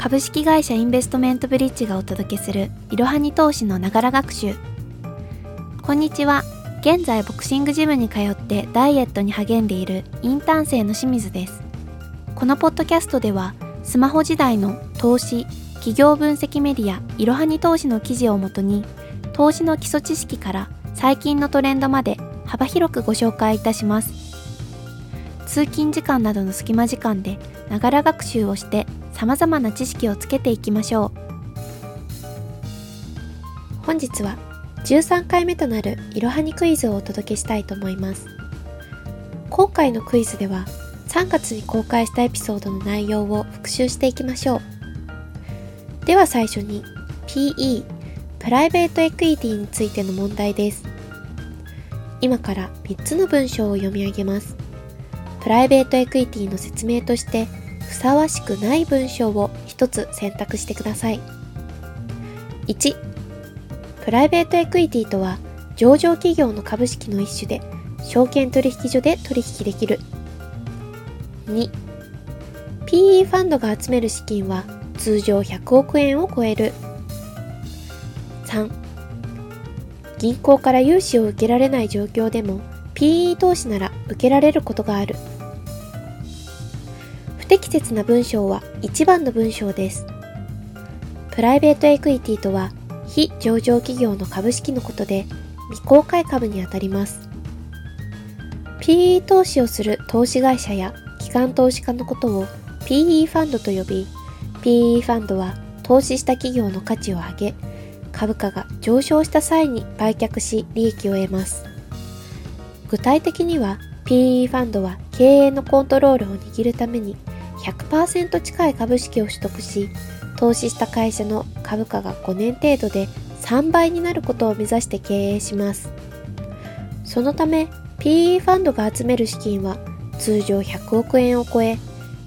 株式会社インベストメントブリッジがお届けするいろはに投資のながら学習。こんにちは。現在ボクシングジムに通ってダイエットに励んでいるインターン生の清水です。このポッドキャストではスマホ時代の投資企業分析メディアいろはに投資の記事をもとに、投資の基礎知識から最近のトレンドまで幅広くご紹介いたします。通勤時間などの隙間時間でながら学習をしてさまざまな知識をつけていきましょう。本日は13回目となるいろはにクイズをお届けしたいと思います。今回のクイズでは3月に公開したエピソードの内容を復習していきましょう。では最初に PE プライベートエクイティについての問題です。今から3つの文章を読み上げます。プライベートエクイティの説明としてふさわしくない文章を1つ選択してください。1、プライベートエクイティとは上場企業の株式の一種で、証券取引所で取引できる。2、PE ファンドが集める資金は通常100億円を超える。3、銀行から融資を受けられない状況でも PE 投資なら受けられることがある。不適切な文章は1番の文章です。プライベートエクイティとは非上場企業の株式のことで、未公開株にあたります。PE 投資をする投資会社や機関投資家のことを PE ファンドと呼び、PE ファンドは投資した企業の価値を上げ、株価が上昇した際に売却し利益を得ます。具体的には PE ファンドは経営のコントロールを握るために 100% 近い株式を取得し、投資した会社の株価が5年程度で3倍になることを目指して経営します。そのため PE ファンドが集める資金は通常100億円を超え、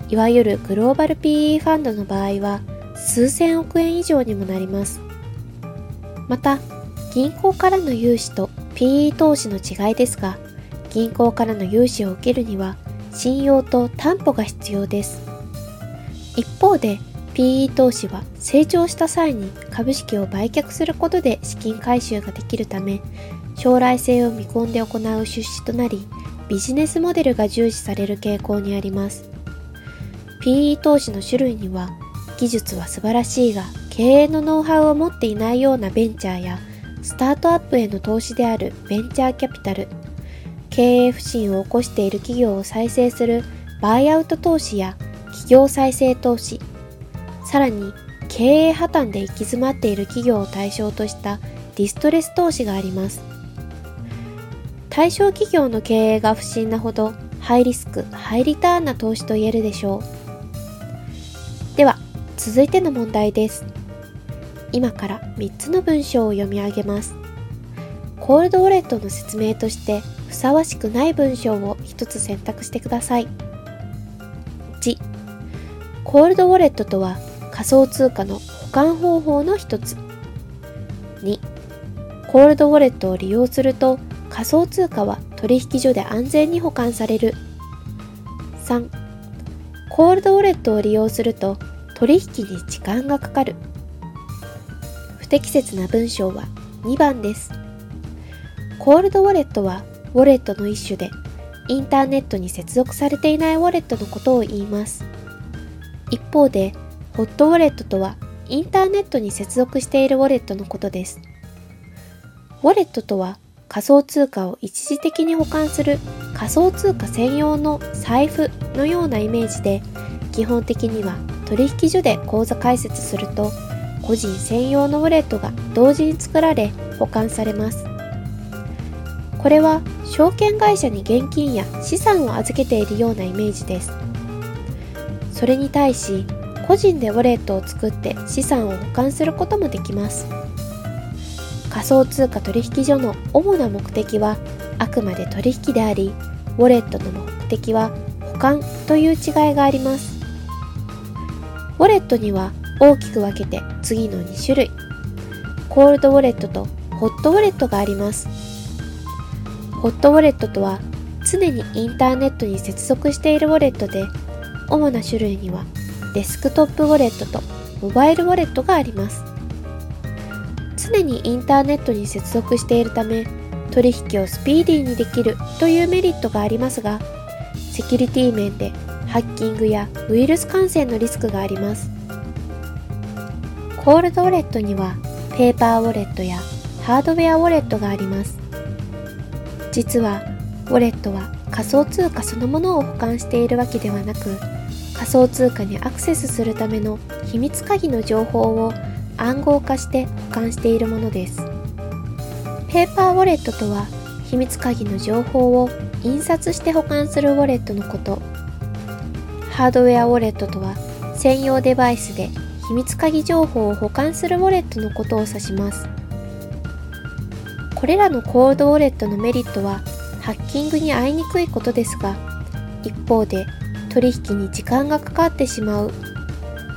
いわゆるグローバル PE ファンドの場合は数千億円以上にもなります。また、銀行からの融資と PE 投資の違いですが、銀行からの融資を受けるには信用と担保が必要です。一方で、PE 投資は成長した際に株式を売却することで資金回収ができるため、将来性を見込んで行う出資となり、ビジネスモデルが重視される傾向にあります。PE 投資の種類には、技術は素晴らしいが経営のノウハウを持っていないようなベンチャーや、スタートアップへの投資であるベンチャーキャピタル、経営不振を起こしている企業を再生するバイアウト投資や企業再生投資、さらに経営破綻で行き詰まっている企業を対象としたディストレス投資があります。対象企業の経営が不振なほどハイリスク・ハイリターンな投資と言えるでしょう。では続いての問題です。今から3つの文章を読み上げます。コールドウォレットの説明としてふさわしくない文章を1つ選択してください。1、コールドウォレットとは仮想通貨の保管方法の一つ。2、コールドウォレットを利用すると仮想通貨は取引所で安全に保管される。3、コールドウォレットを利用すると取引に時間がかかる。不適切な文章は2番です。コールドウォレットはウォレットの一種で、インターネットに接続されていないウォレットのことを言います。一方で、ホットウォレットとはインターネットに接続しているウォレットのことです。ウォレットとは仮想通貨を一時的に保管する仮想通貨専用の財布のようなイメージで、基本的には取引所で口座開設すると個人専用のウォレットが同時に作られ保管されます。これは証券会社に現金や資産を預けているようなイメージです。それに対し、個人でウォレットを作って資産を保管することもできます。仮想通貨取引所の主な目的はあくまで取引であり、ウォレットの目的は保管という違いがあります。ウォレットには大きく分けて次の2種類、コールドウォレットとホットウォレットがあります。ホットウォレットとは常にインターネットに接続しているウォレットで、主な種類にはデスクトップウォレットとモバイルウォレットがあります。常にインターネットに接続しているため、取引をスピーディーにできるというメリットがありますが、セキュリティ面でハッキングやウイルス感染のリスクがあります。コールドウォレットにはペーパーウォレットやハードウェアウォレットがあります。実はウォレットは仮想通貨そのものを保管しているわけではなく、仮想通貨にアクセスするための秘密鍵の情報を暗号化して保管しているものです。ペーパーウォレットとは、秘密鍵の情報を印刷して保管するウォレットのこと。ハードウェアウォレットとは、専用デバイスで秘密鍵情報を保管するウォレットのことを指します。これらのコールドウォレットのメリットは、ハッキングに遭いにくいことですが、一方で取引に時間がかかってしまう、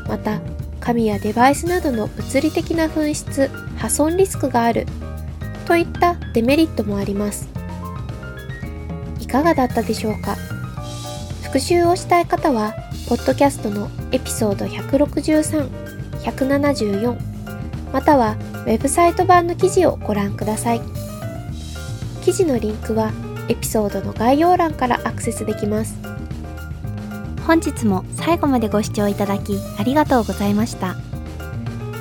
また紙やデバイスなどの物理的な紛失・破損リスクがあるといったデメリットもあります。いかがだったでしょうか。復習をしたい方はポッドキャストのエピソード163、174またはウェブサイト版の記事をご覧ください。記事のリンクはエピソードの概要欄からアクセスできます。本日も最後までご視聴いただきありがとうございました。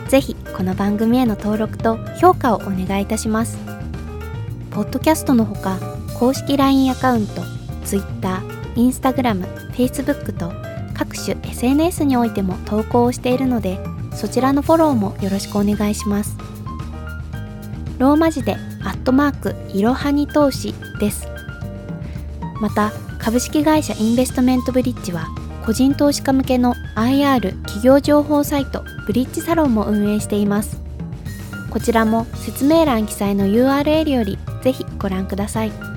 ぜひこの番組への登録と評価をお願いいたします。ポッドキャストのほか公式 LINE アカウント、Twitter、Instagram、Facebook と各種 SNS においても投稿をしているので、そちらのフォローもよろしくお願いします。ローマ字でいろはに投資です。また株式会社インベストメントブリッジは個人投資家向けの IR 企業情報サイトブリッジサロンも運営しています。こちらも説明欄記載の URL よりぜひご覧ください。